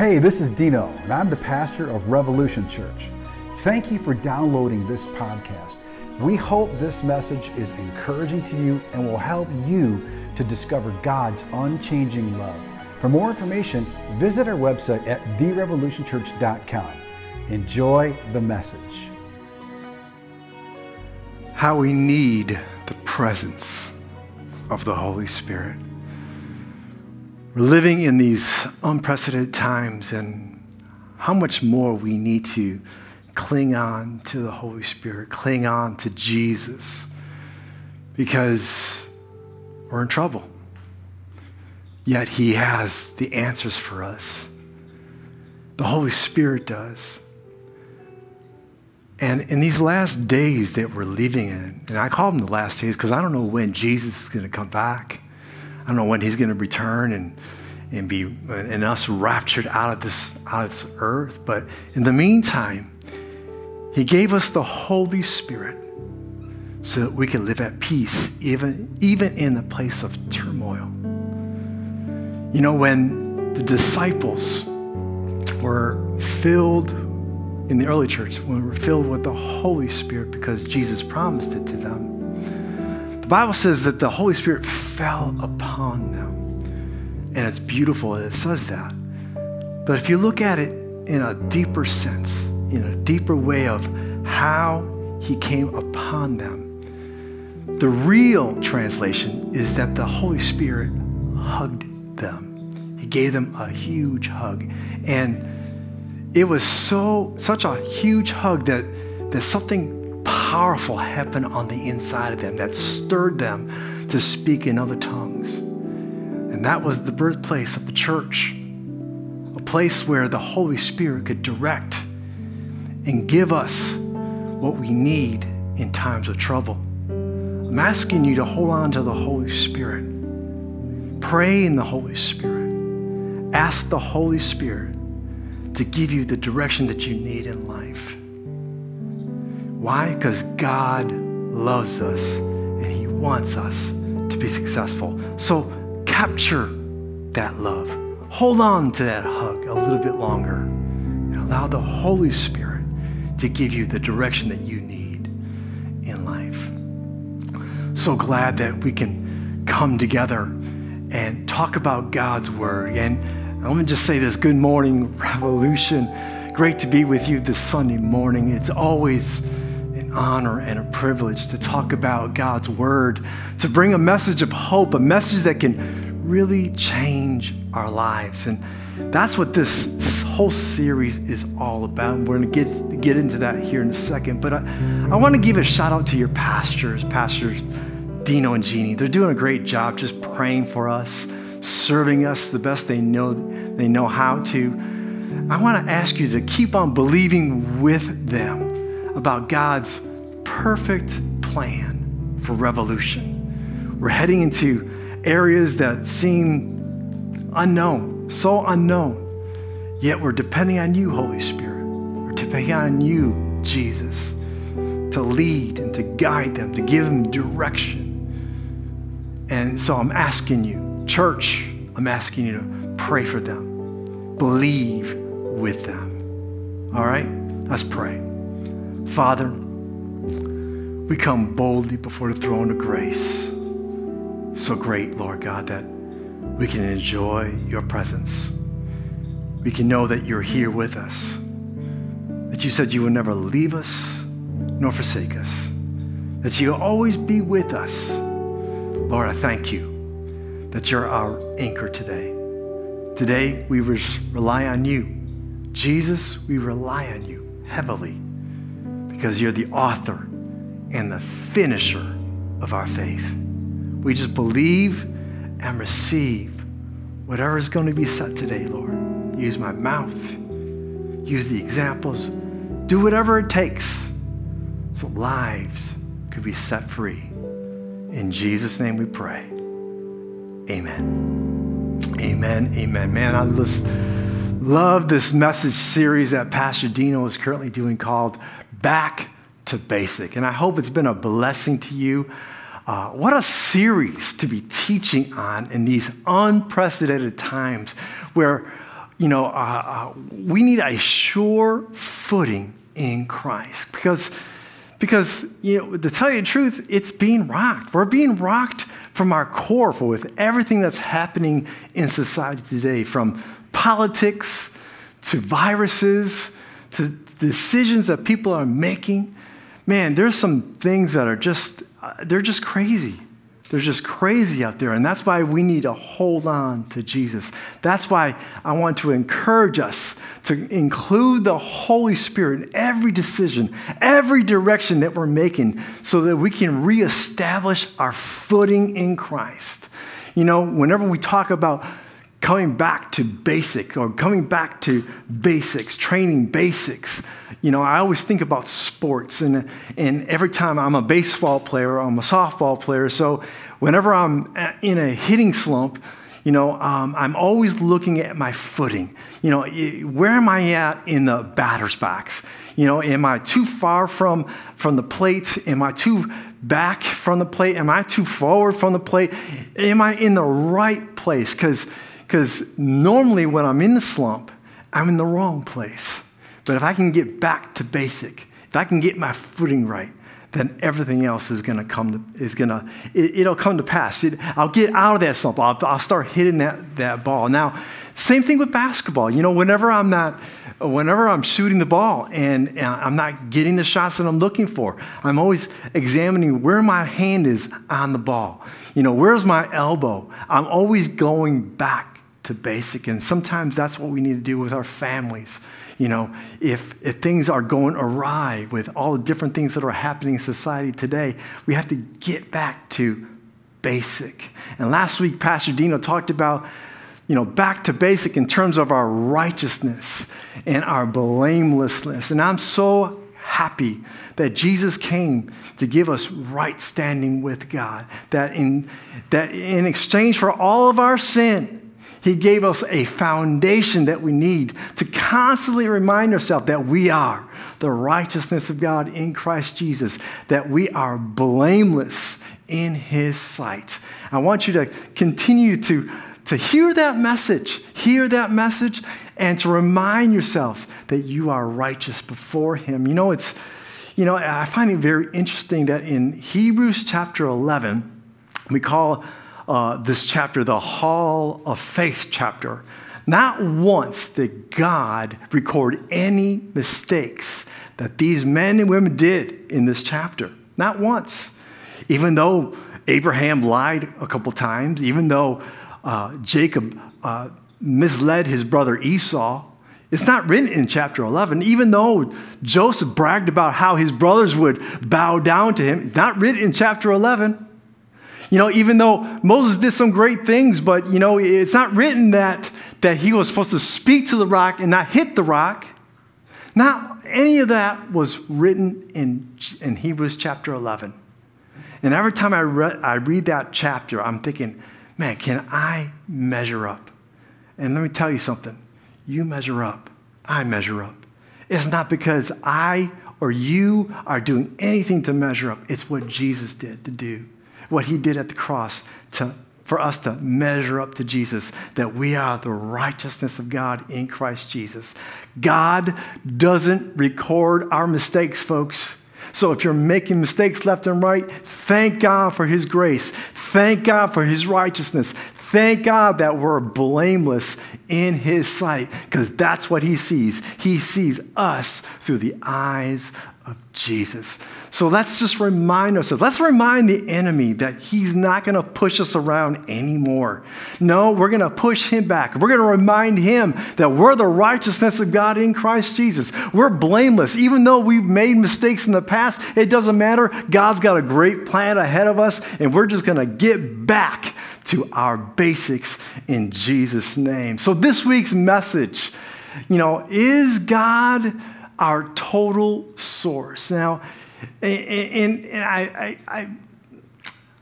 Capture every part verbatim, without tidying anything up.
Hey, this is Dino, and I'm the pastor of Revolution Church. Thank you for downloading this podcast. We hope this message is encouraging to you and will help you to discover God's unchanging love. For more information, visit our website at the revolution church dot com. Enjoy the message. How we need the presence of the Holy Spirit. We're living in these unprecedented times, and how much more we need to cling on to the Holy Spirit, cling on to Jesus, because we're in trouble. Yet he has the answers for us. The Holy Spirit does. And in these last days that we're living in, and I call them the last days because I don't know when Jesus is going to come back. I don't know when he's going to return and and be and us raptured out of this out of this earth. But in the meantime, he gave us the Holy Spirit so that we can live at peace, even even in the place of turmoil. You know, when the disciples were filled in the early church, when we were filled with the Holy Spirit because Jesus promised it to them, the Bible says that the Holy Spirit fell upon them. And it's beautiful that it says that. But if you look at it in a deeper sense, in a deeper way of how he came upon them, the real translation is that the Holy Spirit hugged them. He gave them a huge hug, and it was so such a huge hug that that something powerful happened on the inside of them that stirred them to speak in other tongues. And that was the birthplace of the church, a place where the Holy Spirit could direct and give us what we need in times of trouble. I'm asking you to hold on to the Holy Spirit. Pray in the Holy Spirit. Ask the Holy Spirit to give you the direction that you need in life. Why? Because God loves us and he wants us to be successful. So capture that love. Hold on to that hug a little bit longer and allow the Holy Spirit to give you the direction that you need in life. So glad that we can come together and talk about God's word. And I want to just say this, good morning, Revolution. Great to be with you this Sunday morning. It's always an honor and a privilege to talk about God's word, to bring a message of hope, a message that can really change our lives. And that's what this whole series is all about. And we're going to get, get into that here in a second. But I, I want to give a shout out to your pastors, pastors, Dino and Jeannie. They're doing a great job just praying for us, serving us the best they know they know how to. I want to ask you to keep on believing with them about God's perfect plan for revolution. We're heading into areas that seem unknown, so unknown, yet we're depending on you, Holy Spirit. We're depending on you, Jesus, to lead and to guide them, to give them direction. And so I'm asking you, church, I'm asking you to pray for them. Believe with them. All right? Let's pray. Father, we come boldly before the throne of grace. So great, Lord God, that we can enjoy your presence. We can know that you're here with us, that you said you would never leave us nor forsake us, that you'll always be with us. Lord, I thank you that you're our anchor today. Today, we rely on you. Jesus, we rely on you heavily because you're the author and the finisher of our faith. We just believe and receive whatever is going to be said today, Lord. Use my mouth. Use the examples. Do whatever it takes so lives could be set free. In Jesus' name we pray. Amen. Amen. Amen. Man, I just love this message series that Pastor Dino is currently doing called Back to Basic. And I hope it's been a blessing to you. Uh, what a series to be teaching on in these unprecedented times where, you know, uh, uh, we need a sure footing in Christ, because, because you know, to tell you the truth, it's being rocked. We're being rocked from our core with everything that's happening in society today, from politics to viruses to decisions that people are making. Man, there's some things that are just, uh, they're just crazy. They're just crazy out there, and that's why we need to hold on to Jesus. That's why I want to encourage us to include the Holy Spirit in every decision, every direction that we're making, so that we can reestablish our footing in Christ. You know, whenever we talk about coming back to basic or coming back to basics, training basics, you know, I always think about sports, and and every time I'm a baseball player, I'm a softball player, so whenever I'm in a hitting slump, you know, um, I'm always looking at my footing. You know, where am I at in the batter's box? You know, am I too far from, from the plate? Am I too back from the plate? Am I too forward from the plate? Am I in the right place? Because Because normally when I'm in the slump, I'm in the wrong place. But if I can get back to basic, if I can get my footing right, then everything else is gonna come to, is gonna, it, it'll come to pass. It, I'll get out of that slump. I'll, I'll start hitting that, that ball. Now, same thing with basketball. You know, whenever I'm not, whenever I'm shooting the ball and, and I'm not getting the shots that I'm looking for, I'm always examining where my hand is on the ball. You know, where's my elbow? I'm always going back to basic, and sometimes that's what we need to do with our families. You know, if if things are going awry with all the different things that are happening in society today, we have to get back to basic. And last week, Pastor Dino talked about, you know, back to basic in terms of our righteousness and our blamelessness. And I'm so happy that Jesus came to give us right standing with God. That in that in exchange for all of our sin, He gave us a foundation that we need to constantly remind ourselves that we are the righteousness of God in Christ Jesus, that we are blameless in His sight. I want you to continue to, to hear that message, hear that message, and to remind yourselves that you are righteous before Him. You know, it's, you know, I find it very interesting that in Hebrews chapter eleven, we call Uh, this chapter, the Hall of Faith chapter. Not once did God record any mistakes that these men and women did in this chapter. Not once. Even though Abraham lied a couple times, even though uh, Jacob uh, misled his brother Esau, it's not written in chapter eleven. Even though Joseph bragged about how his brothers would bow down to him, it's not written in chapter eleven. You know, even though Moses did some great things, but, you know, it's not written that, that he was supposed to speak to the rock and not hit the rock. Not any of that was written in, in Hebrews chapter eleven. And every time I, re- I read that chapter, I'm thinking, man, can I measure up? And let me tell you something. You measure up. I measure up. It's not because I or you are doing anything to measure up. It's what Jesus did to do. What He did at the cross to, for us to measure up to Jesus, that we are the righteousness of God in Christ Jesus. God doesn't record our mistakes, folks. So if you're making mistakes left and right, thank God for His grace. Thank God for His righteousness. Thank God that we're blameless in His sight, because that's what He sees. He sees us through the eyes of Jesus. So let's just remind ourselves. Let's remind the enemy that he's not going to push us around anymore. No, we're going to push him back. We're going to remind him that we're the righteousness of God in Christ Jesus. We're blameless. Even though we've made mistakes in the past, it doesn't matter. God's got a great plan ahead of us, and we're just going to get back to our basics in Jesus' name. So this week's message, you know, is God our total source? Now, and, and I, I, I,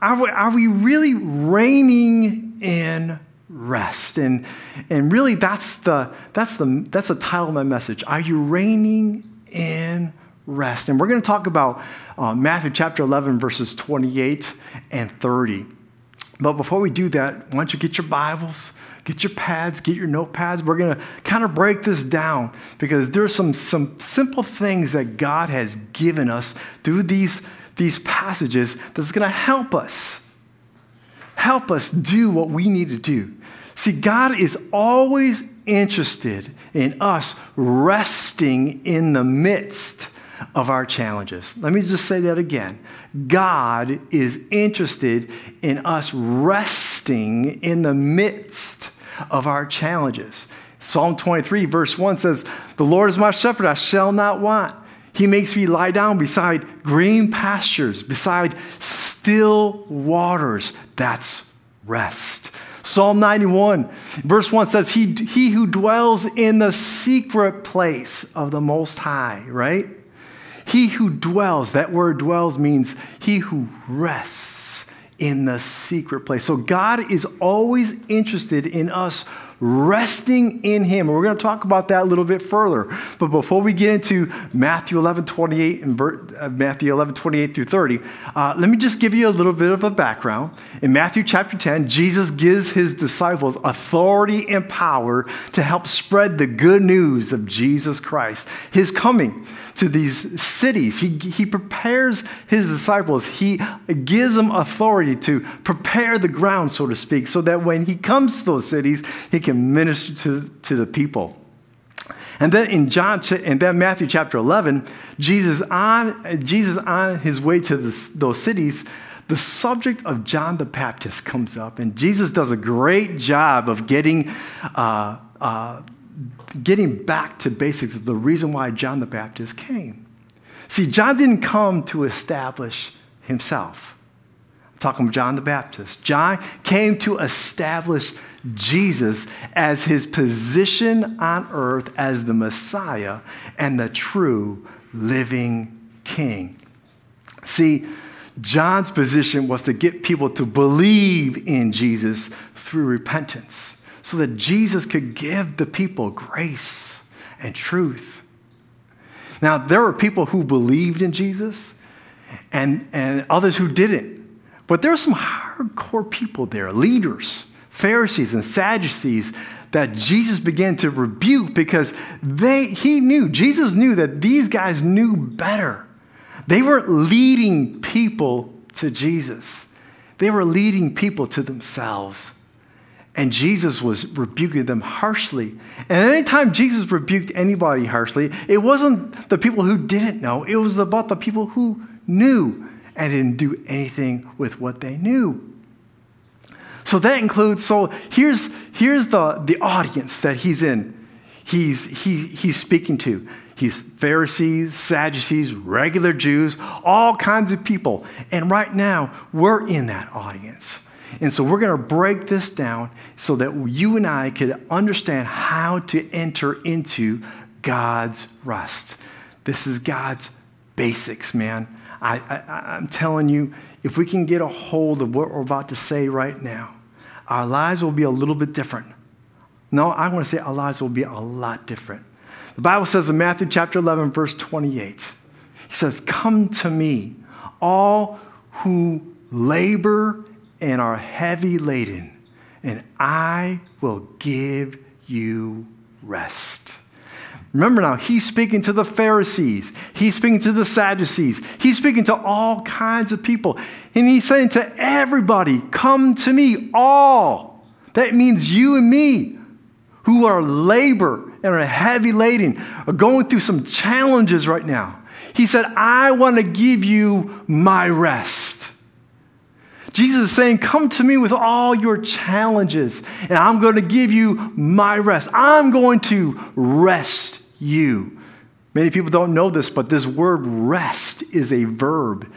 are, we, are we really reigning in rest? And and really, that's the that's the that's the title of my message. Are you reigning in rest? And we're going to talk about uh, Matthew chapter eleven, verses twenty-eight and thirty. But before we do that, why don't you get your Bibles, Get your pads, get your notepads. We're going to kind of break this down because there's some, some simple things that God has given us through these, these passages that's going to help us, help us do what we need to do. See, God is always interested in us resting in the midst of our challenges. Let me just say that again. God is interested in us resting in the midst of our challenges. Psalm twenty-three, verse one says, "The Lord is my shepherd, I shall not want. He makes me lie down beside green pastures, beside still waters." That's rest. Psalm ninety-one, verse one says, He, he who dwells in the secret place of the Most High, right? He who dwells, that word dwells means he who rests in the secret place. So God is always interested in us resting in him. And we're going to talk about that a little bit further. But before we get into Matthew eleven twenty-eight and Matthew eleven twenty-eight through thirty, uh, let me just give you a little bit of a background. In Matthew chapter ten, Jesus gives his disciples authority and power to help spread the good news of Jesus Christ, his coming to these cities. He, he prepares his disciples. He gives them authority to prepare the ground, so to speak, so that when he comes to those cities, he can minister to, to the people. And then in John, and then Matthew chapter eleven, Jesus on, Jesus on his way to this, those cities, the subject of John the Baptist comes up, and Jesus does a great job of getting uh, uh, Getting back to basics is the reason why John the Baptist came. See, John didn't come to establish himself. I'm talking about John the Baptist. John came to establish Jesus as his position on earth as the Messiah and the true living King. See, John's position was to get people to believe in Jesus through repentance, so that Jesus could give the people grace and truth. Now, there were people who believed in Jesus and, and others who didn't. But there were some hardcore people there, leaders, Pharisees and Sadducees, that Jesus began to rebuke because they he knew, Jesus knew that these guys knew better. They weren't leading people to Jesus. They were leading people to themselves. And Jesus was rebuking them harshly. And anytime Jesus rebuked anybody harshly, it wasn't the people who didn't know. It was about the people who knew and didn't do anything with what they knew. So that includes, so here's, here's the, the audience that he's in. He's, he, he's speaking to. He's Pharisees, Sadducees, regular Jews, all kinds of people. And right now, we're in that audience. And so we're going to break this down so that you and I could understand how to enter into God's rest. This is God's basics, man. I, I, I'm telling you, if we can get a hold of what we're about to say right now, our lives will be a little bit different. No, I want to say our lives will be a lot different. The Bible says in Matthew chapter eleven, verse twenty-eight, he says, "Come to me, all who labor and are heavy laden, and I will give you rest." Remember now, he's speaking to the Pharisees. He's speaking to the Sadducees. He's speaking to all kinds of people. And he's saying to everybody, "Come to me, all." That means you and me who are labor and are heavy laden, are going through some challenges right now. He said, "I want to give you my rest." Jesus is saying, "Come to me with all your challenges, and I'm going to give you my rest. I'm going to rest you." Many people don't know this, but this word rest is a verb.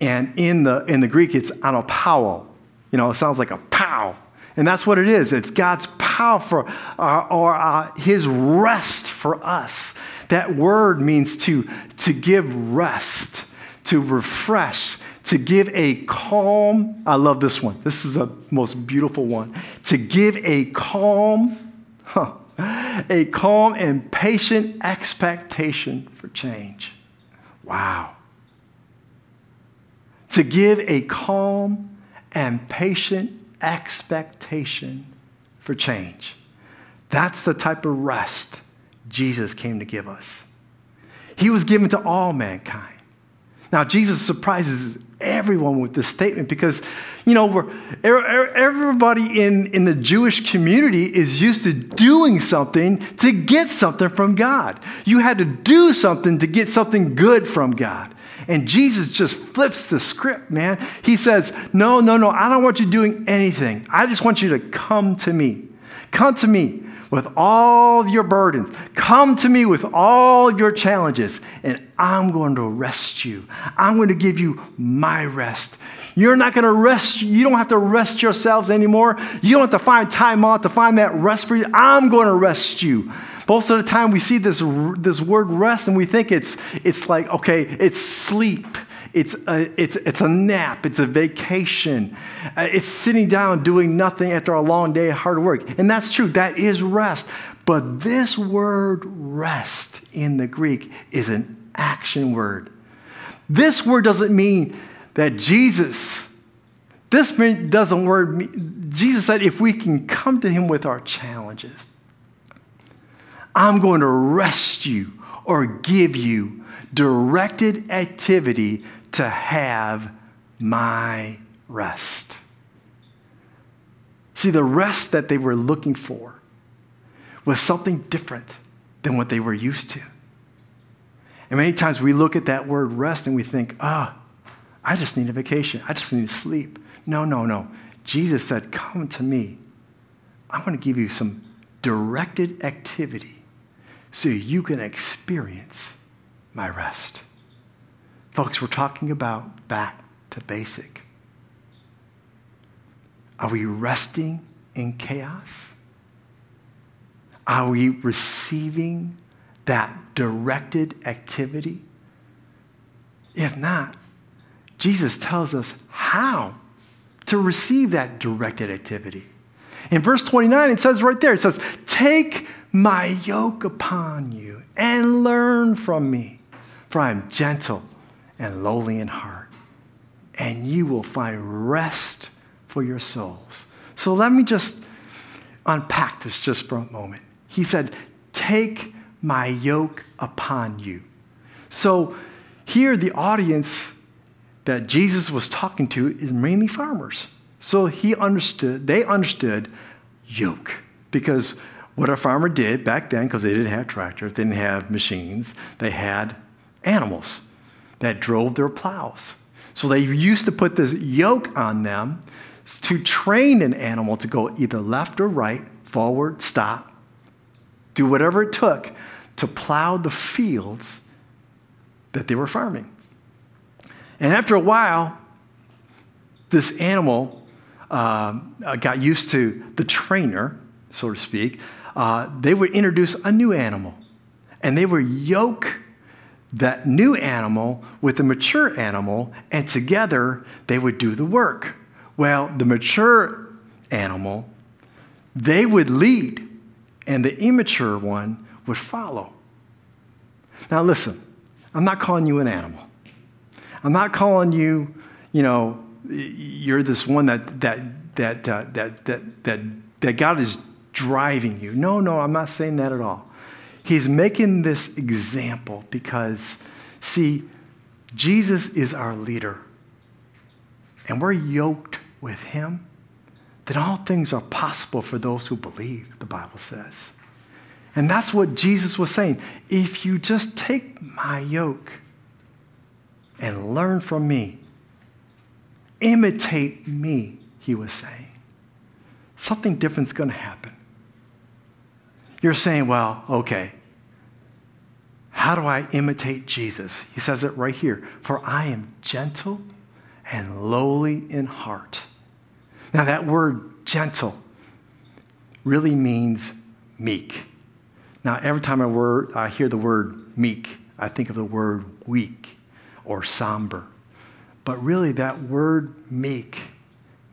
And in the in the Greek, it's anapao. You know, it sounds like a pow. And that's what it is. It's God's pow for, uh, or uh, his rest for us. That word means to, to give rest, to refresh, to give a calm. I love this one. This is the most beautiful one. To give a calm, huh, a calm and patient expectation for change. Wow. To give a calm and patient expectation for change. That's the type of rest Jesus came to give us. He was given to all mankind. Now, Jesus surprises everyone with this statement because, you know, we're, everybody in, in the Jewish community is used to doing something to get something from God. You had to do something to get something good from God. And Jesus just flips the script, man. He says, no, no, no, I don't want you doing anything. I just want you to come to me. Come to me with all your burdens. Come to me with all your challenges, and I'm going to rest you. I'm going to give you my rest. You're not going to rest. You don't have to rest yourselves anymore. You don't have to find time out to find that rest for you. I'm going to rest you. Most of the time we see this, this word rest, and we think it's, it's like, okay, it's sleep. It's a, it's, it's a nap. It's a vacation. Uh, it's sitting down doing nothing after a long day of hard work. And that's true. That is rest. But this word rest in the Greek is an action word. This word doesn't mean that Jesus, this doesn't word, Jesus said if we can come to him with our challenges, I'm going to rest you or give you directed activity to have my rest. See, the rest that they were looking for was something different than what they were used to. And many times we look at that word rest and we think, ah, oh, I just need a vacation. I just need to sleep. No, no, no. Jesus said, come to me. I'm going to give you some directed activity so you can experience my rest. Folks, we're talking about back to basic. Are we resting in chaos? Are we receiving that directed activity? If not, Jesus tells us how to receive that directed activity. In verse twenty-nine, it says right there, it says, take my yoke upon you and learn from me. For I am gentle and lowly in heart, and you will find rest for your souls. So let me just unpack this just for a moment. He said, take my yoke upon you. So here the audience that Jesus was talking to is mainly farmers. So he understood, they understood yoke, because what a farmer did back then, because they didn't have tractors, they didn't have machines, they had animals that drove their plows. So they used to put this yoke on them to train an animal to go either left or right, forward, stop, do whatever it took to plow the fields that they were farming. And after a while, this animal um, got used to the trainer, so to speak. Uh, they would introduce a new animal, and they were yoke that new animal with the mature animal, and together they would do the work. Well, the mature animal, they would lead, and the immature one would follow. Now listen, I'm not calling you an animal. I'm not calling you, you know, you're this one that that that uh, that that that that God is driving you. No, no, I'm not saying that at all. He's making this example because, see, Jesus is our leader, and we're yoked with him, then all things are possible for those who believe, the Bible says. And that's what Jesus was saying. If you just take my yoke and learn from me, imitate me, he was saying, something different's going to happen. You're saying, well, okay, how do I imitate Jesus? He says it right here. For I am gentle and lowly in heart. Now that word gentle really means meek. Now every time I, word, I hear the word meek, I think of the word weak or somber. But really that word meek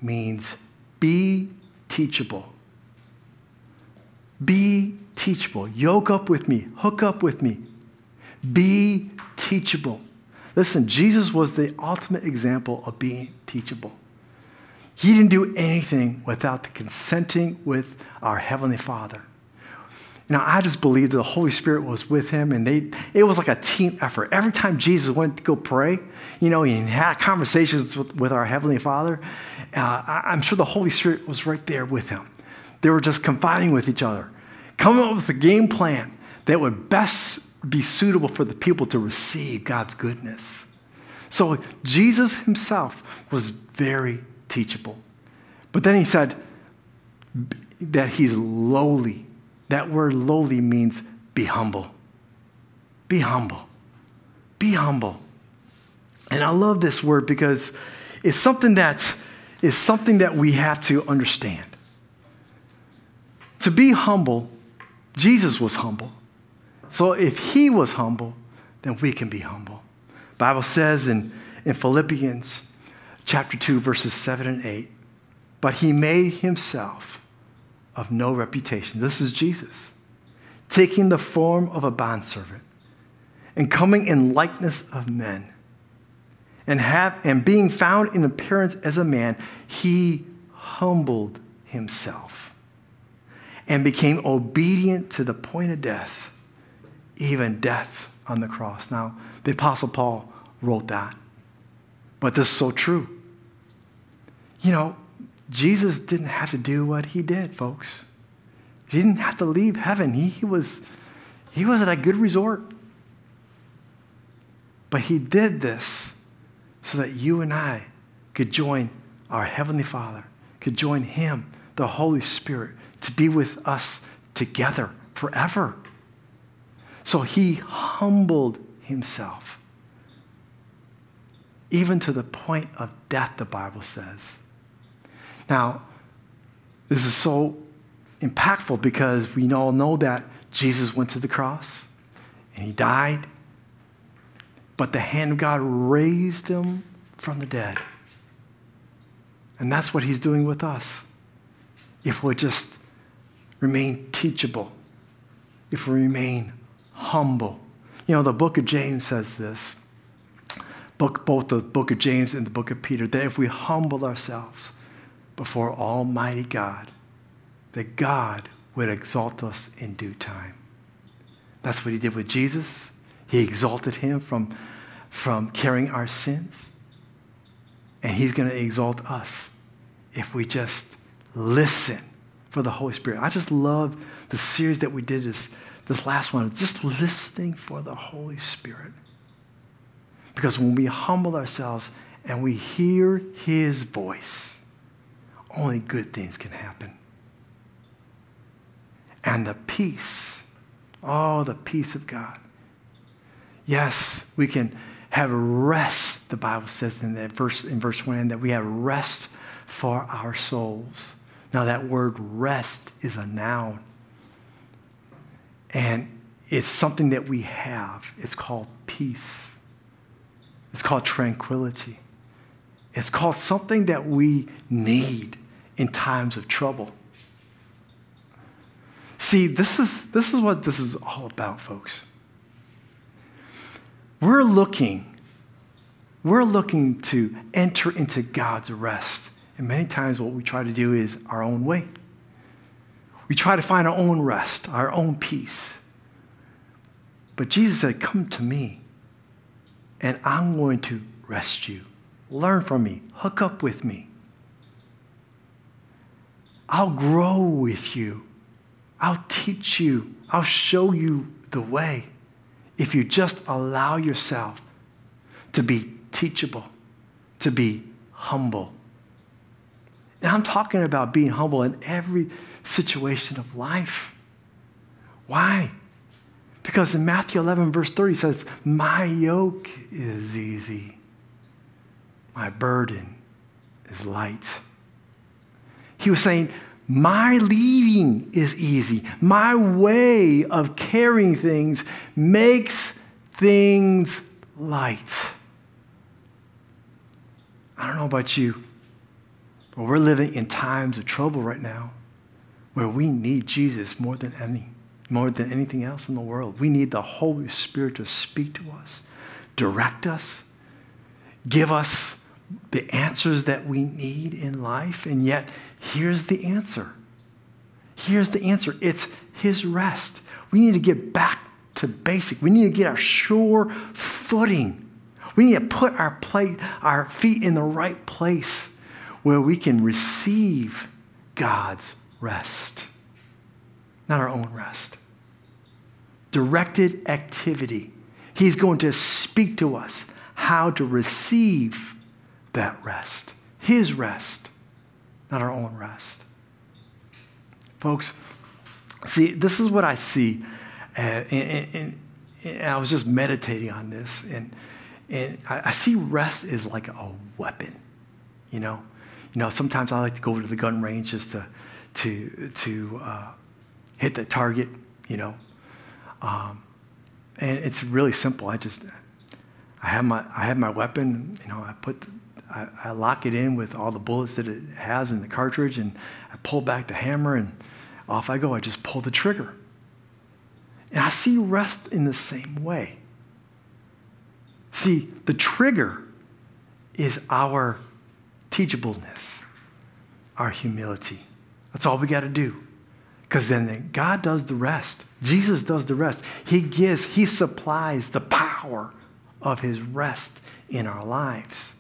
means be teachable. Be teachable. Yoke up with me. Hook up with me. Be teachable. Listen, Jesus was the ultimate example of being teachable. He didn't do anything without the consenting with our Heavenly Father. Now, I just believe that the Holy Spirit was with him, and they it was like a team effort. Every time Jesus went to go pray, you know, he had conversations with, with our Heavenly Father. Uh, I, I'm sure the Holy Spirit was right there with him. They were just confiding with each other, coming up with a game plan that would best be suitable for the people to receive God's goodness. So Jesus himself was very teachable. But then he said that he's lowly. That word lowly means be humble. Be humble. Be humble. And I love this word because it's something that is something that we have to understand. To be humble, Jesus was humble. So if he was humble, then we can be humble. The Bible says in, in Philippians chapter two, verses seven and eight, but he made himself of no reputation. This is Jesus, taking the form of a bondservant and coming in likeness of men, and have and being found in appearance as a man, he humbled himself and became obedient to the point of death, even death on the cross. Now, the Apostle Paul wrote that, but this is so true. You know, Jesus didn't have to do what he did, folks. He didn't have to leave heaven. He, he, was, he was at a good resort. But he did this so that you and I could join our Heavenly Father, could join him, the Holy Spirit, to be with us together forever. So he humbled himself, even to the point of death, the Bible says. Now, this is so impactful because we all know that Jesus went to the cross and he died, but the hand of God raised him from the dead. And that's what he's doing with us. If we just remain teachable, if we remain humble. You know, the book of James says this, book, both the book of James and the book of Peter, that if we humble ourselves before Almighty God, that God would exalt us in due time. That's what he did with Jesus. He exalted him from, from carrying our sins. And he's going to exalt us if we just listen for the Holy Spirit. I just love the series that we did this, this last one, just listening for the Holy Spirit. Because when we humble ourselves and we hear his voice, only good things can happen. And the peace, oh, the peace of God. Yes, we can have rest, the Bible says in that verse, in verse one, that we have rest for our souls. Now that word rest is a noun. And it's something that we have. It's called peace. It's called tranquility. It's called something that we need in times of trouble. See, this is, this is what this is all about, folks. We're looking, we're looking to enter into God's rest. And many times what we try to do is our own way. We try to find our own rest, our own peace. But Jesus said, come to me, and I'm going to rest you. Learn from me. Hook up with me. I'll grow with you. I'll teach you. I'll show you the way if you just allow yourself to be teachable, to be humble. And I'm talking about being humble in every situation of life. Why? Because in Matthew eleven, verse thirty, it says, my yoke is easy. My burden is light. He was saying, my leading is easy. My way of carrying things makes things light. I don't know about you, but we're living in times of trouble right now where we need Jesus more than any, more than anything else in the world. We need the Holy Spirit to speak to us, direct us, give us the answers that we need in life, and yet here's the answer. Here's the answer. It's his rest. We need to get back to basic. We need to get our sure footing. We need to put our, play, our feet in the right place where we can receive God's rest, not our own rest. Directed activity. He's going to speak to us how to receive that rest, his rest, not our own rest. Folks, see, this is what I see, uh, and, and, and I was just meditating on this, and and I, I see rest is like a weapon, you know. You know, sometimes I like to go to the gun range just to to to uh, hit the target, you know, um, and it's really simple. I just I have my I have my weapon, you know. I put the, I, I lock it in with all the bullets that it has in the cartridge, and I pull back the hammer, and off I go. I just pull the trigger. And I see rest in the same way. See, the trigger is our teachableness, our humility. That's all we got to do. Because then God does the rest. Jesus does the rest. He gives, he supplies the power of his rest in our lives.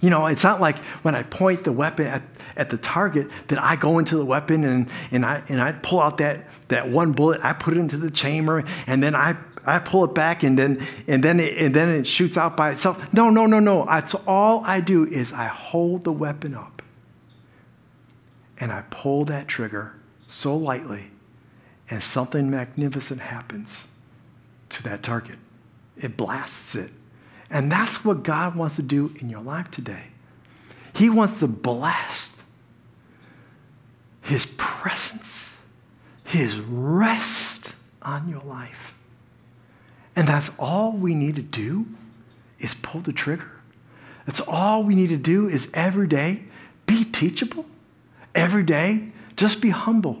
You know, it's not like when I point the weapon at, at the target that I go into the weapon and, and, I, and I pull out that, that one bullet, I put it into the chamber, and then I, I pull it back, and then, and, then it, and then it shoots out by itself. No, no, no, no. That's all I do is I hold the weapon up, and I pull that trigger so lightly, and something magnificent happens to that target. It blasts it. And that's what God wants to do in your life today. He wants to blast his presence, his rest on your life. And that's all we need to do is pull the trigger. That's all we need to do is every day be teachable. Every day, just be humble.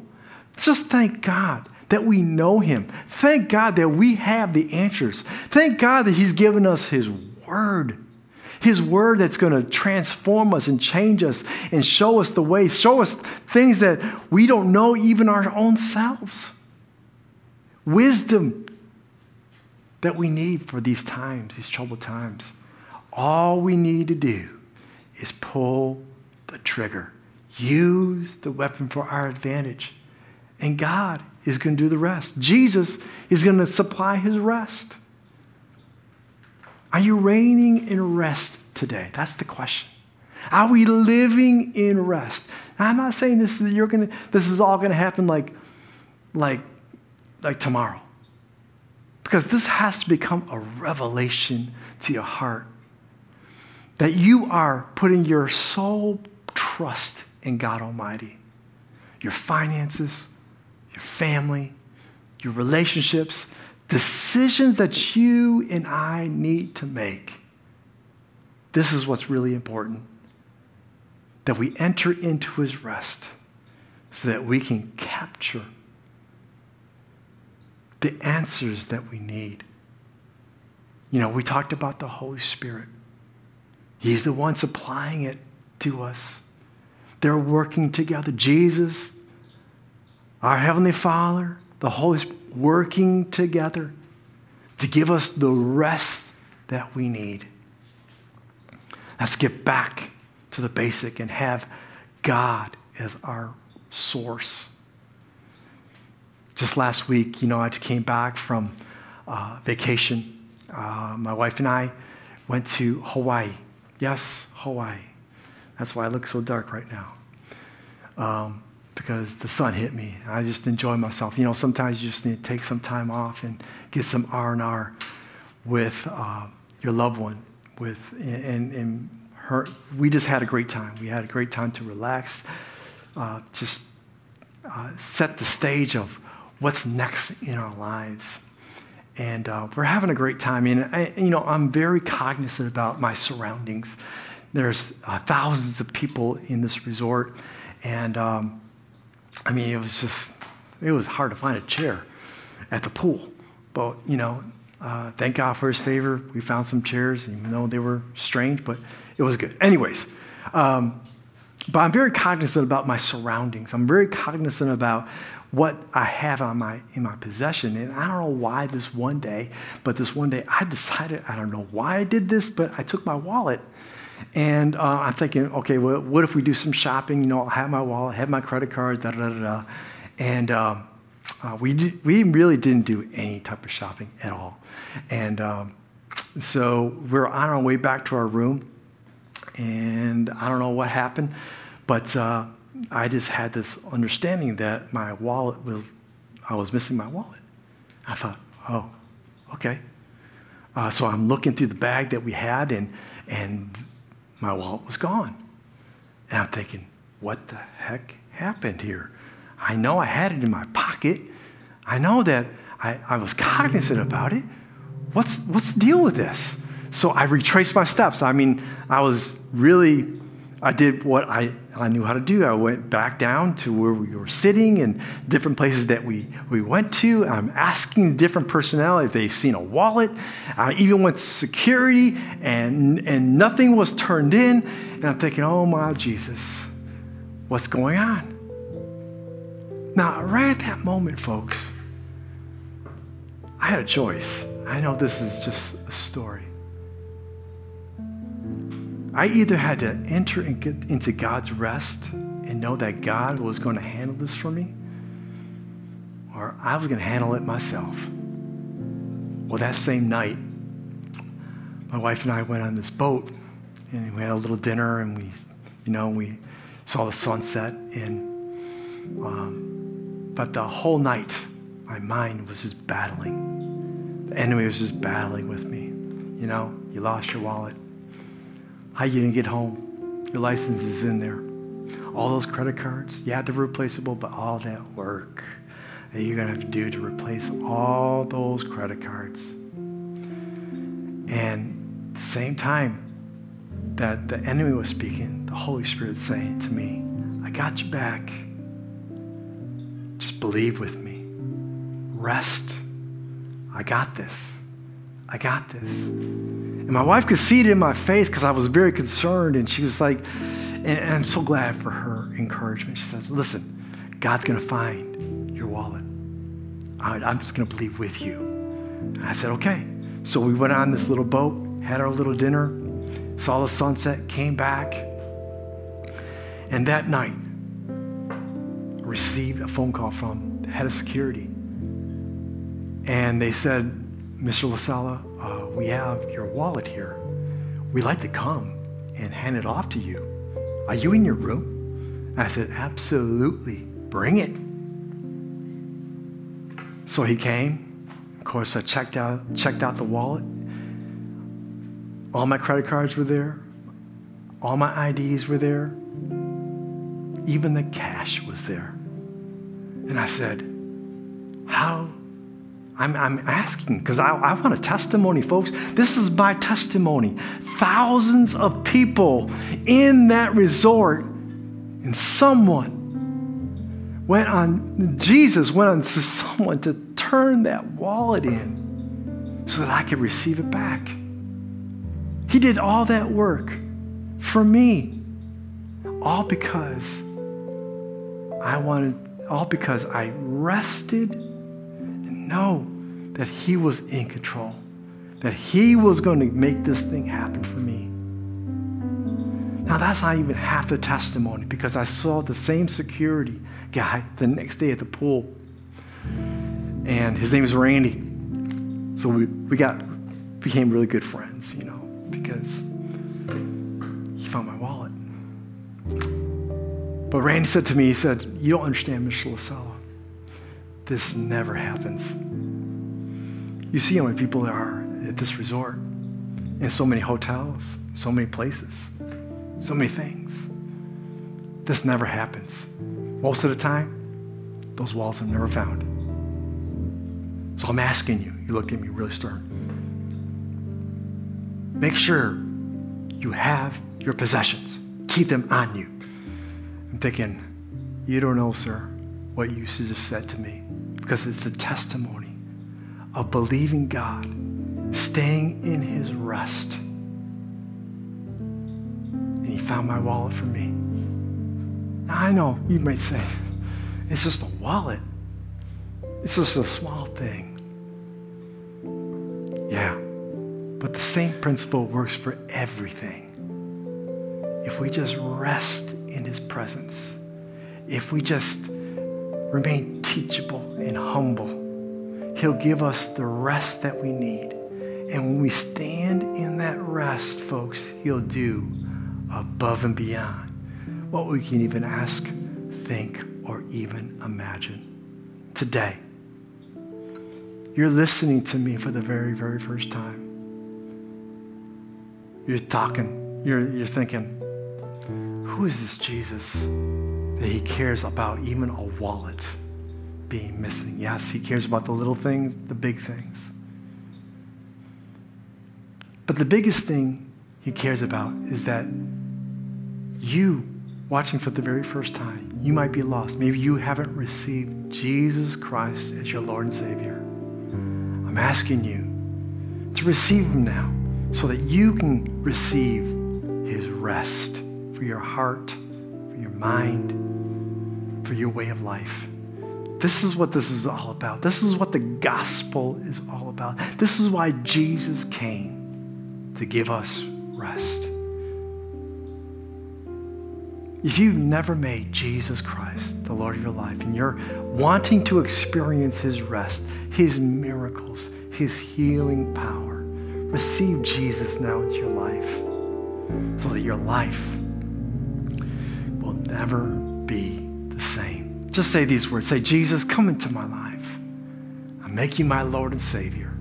Just thank God that we know him. Thank God that we have the answers. Thank God that he's given us his word. His word that's going to transform us and change us and show us the way, show us things that we don't know even our own selves. Wisdom that we need for these times, these troubled times. All we need to do is pull the trigger. Use the weapon for our advantage. And God is going to do the rest. Jesus is going to supply his rest. Are you reigning in rest today? That's the question. Are we living in rest? Now, I'm not saying this is you're going to, this is all going to happen like, like, like tomorrow, because this has to become a revelation to your heart that you are putting your sole trust in God Almighty, your finances, your family, your relationships, decisions that you and I need to make. This is what's really important, that we enter into his rest so that we can capture the answers that we need. You know, we talked about the Holy Spirit. He's the one supplying it to us. They're working together. Jesus, our Heavenly Father, the Holy Spirit, working together to give us the rest that we need. Let's get back to the basic and have God as our source. Just last week, you know, I came back from uh, vacation. Uh, my wife and I went to Hawaii. Yes, Hawaii. That's why I look so dark right now. Um, because the sun hit me. I just enjoy myself. You know, sometimes you just need to take some time off and get some R and R with uh, your loved one. With and, and her, we just had a great time. We had a great time to relax, uh, just uh, set the stage of what's next in our lives. And uh, we're having a great time. And, I, you know, I'm very cognizant about my surroundings. There's uh, thousands of people in this resort. And, um, I mean, it was just, it was hard to find a chair at the pool. But, you know, uh, thank God for his favor. We found some chairs, even though they were strange, but It was good. Anyways, um, but I'm very cognizant about my surroundings. I'm very cognizant about what I have on my, in my possession. And I don't know why this one day, but this one day I decided, I don't know why I did this, but I took my wallet. And uh, I'm thinking, okay, well, what if we do some shopping? You know, I'll have my wallet, have my credit cards, da da da da. And um, uh, we did, we really didn't do any type of shopping at all. And um, so we're on our way back to our room, and I don't know what happened, but uh, I just had this understanding that my wallet was, I was missing my wallet. I thought, oh, okay. Uh, so I'm looking through the bag that we had, and and my wallet was gone. And I'm thinking, what the heck happened here? I know I had it in my pocket. I know that I, I was cognizant about it. What's, what's the deal with this? So I retraced my steps. I mean, I was really, I did what I, I knew how to do. I went back down to where we were sitting and different places that we, we went to. I'm asking different personnel if they've seen a wallet. I even went to security, and, and nothing was turned in. And I'm thinking, oh my Jesus, what's going on? Now, right at that moment, folks, I had a choice. I know this is just a story. I either had to enter and get into God's rest and know that God was going to handle this for me, or I was going to handle it myself. Well, that same night, my wife and I went on this boat, and we had a little dinner, and we, you know, we saw the sunset, and um, but the whole night, my mind was just battling. The enemy was just battling with me. You know, you lost your wallet. How you didn't get home? Your license is in there. All those credit cards, yeah, they're replaceable, but all that work that you're going to have to do to replace all those credit cards. And at the same time that the enemy was speaking, the Holy Spirit saying to me, I got you back. Just believe with me. Rest. I got this. I got this. And my wife could see it in my face because I was very concerned. And she was like, and, and I'm so glad for her encouragement. She said, listen, God's going to find your wallet. Right, I'm just going to believe with you. And I said, okay. So we went on this little boat, had our little dinner, saw the sunset, came back. And that night, I received a phone call from the head of security. And they said, Mister LaSalla, uh, we have your wallet here. We'd like to come and hand it off to you. Are you in your room? And I said, absolutely, bring it. So he came. Of course, I checked out, checked out the wallet. All my credit cards were there. All my I Ds were there. Even the cash was there. And I said, how? I'm, I'm asking because I, I want a testimony, folks. This is my testimony. Thousands of people in that resort, and someone went on, Jesus went on to someone to turn that wallet in so that I could receive it back. He did all that work for me, all because I wanted, all because I rested. Know that he was in control, that he was going to make this thing happen for me. Now that's not even half the testimony, because I saw the same security guy the next day at the pool, and his name is Randy. So we, we got became really good friends, you know, because he found my wallet. But Randy said to me, he said, you don't understand, Mister LaSalla. This never happens. You see how many people there are at this resort, in so many hotels, so many places, so many things. This never happens. Most of the time, those walls are never found. So I'm asking you, you look at me really stern. Make sure you have your possessions. Keep them on you. I'm thinking, you don't know, sir, what you just said to me, because it's a testimony of believing God, staying in his rest. found my wallet for me. Now, I know you might say, it's just a wallet. It's just a small thing. Yeah, but the same principle works for everything. If we just rest in his presence, if we just remain teachable and humble, he'll give us the rest that we need. And when we stand in that rest, folks, he'll do above and beyond what we can even ask, think, or even imagine. Today, you're listening to me for the very, very first time. You're talking, you're, you're thinking, who is this Jesus that he cares about even a wallet being missing? Yes, he cares about the little things, the big things. But the biggest thing he cares about is that you, watching for the very first time, you might be lost. Maybe you haven't received Jesus Christ as your Lord and Savior. I'm asking you to receive him now so that you can receive his rest for your heart, for your mind, for your way of life. This is what this is all about. This is what the gospel is all about. This is why Jesus came, to give us rest. If you've never made Jesus Christ the Lord of your life and you're wanting to experience his rest, his miracles, his healing power, receive Jesus now into your life so that your life will never be the same. Just say these words. Say, Jesus, come into my life. I make you my Lord and Savior.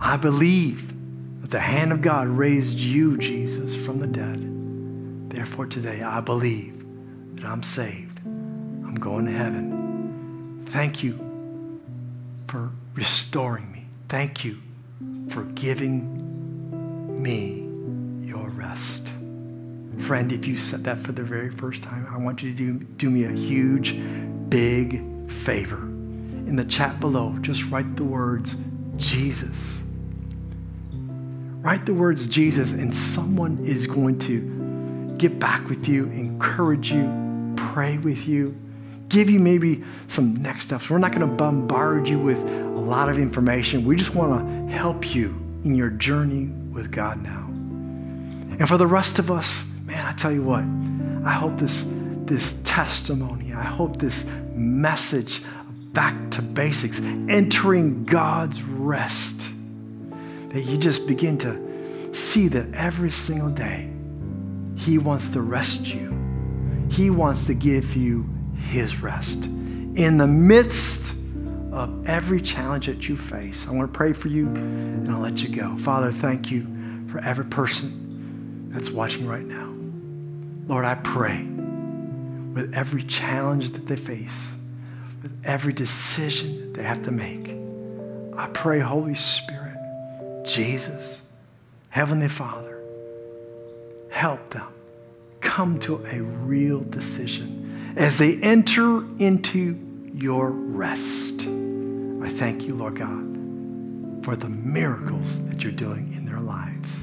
I believe that the hand of God raised you, Jesus, from the dead. Therefore, today, I believe that I'm saved. I'm going to heaven. Thank you for restoring me. Thank you for giving me your rest. Friend, if you said that for the very first time, I want you to do, do me a huge, big favor. In the chat below, just write the words, Jesus. Write the words, Jesus, and someone is going to get back with you, encourage you, pray with you, give you maybe some next steps. We're not going to bombard you with a lot of information. We just want to help you in your journey with God now. And for the rest of us, man, I tell you what, I hope this, this testimony, I hope this message back to basics, entering God's rest, that you just begin to see that every single day, he wants to rest you. He wants to give you his rest. In the midst of every challenge that you face, I want to pray for you and I'll let you go. Father, thank you for every person that's watching right now. Lord, I pray with every challenge that they face, with every decision that they have to make, I pray, Holy Spirit, Jesus, Heavenly Father, help them come to a real decision as they enter into your rest. I thank you, Lord God, for the miracles that you're doing in their lives.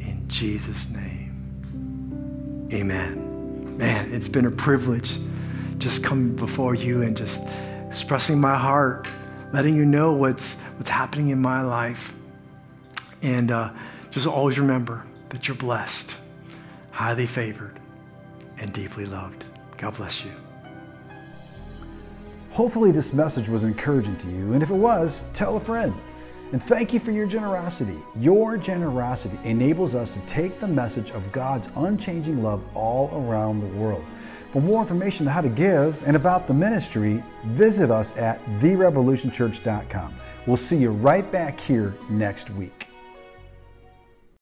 In Jesus' name, amen. Man, it's been a privilege just coming before you and just expressing my heart, letting you know what's, what's happening in my life. And uh, just always remember that you're blessed, highly favored, and deeply loved. God bless you. Hopefully this message was encouraging to you, and if it was, tell a friend. And thank you for your generosity. Your generosity enables us to take the message of God's unchanging love all around the world. For more information on how to give and about the ministry, visit us at the revolution church dot com. We'll see you right back here next week.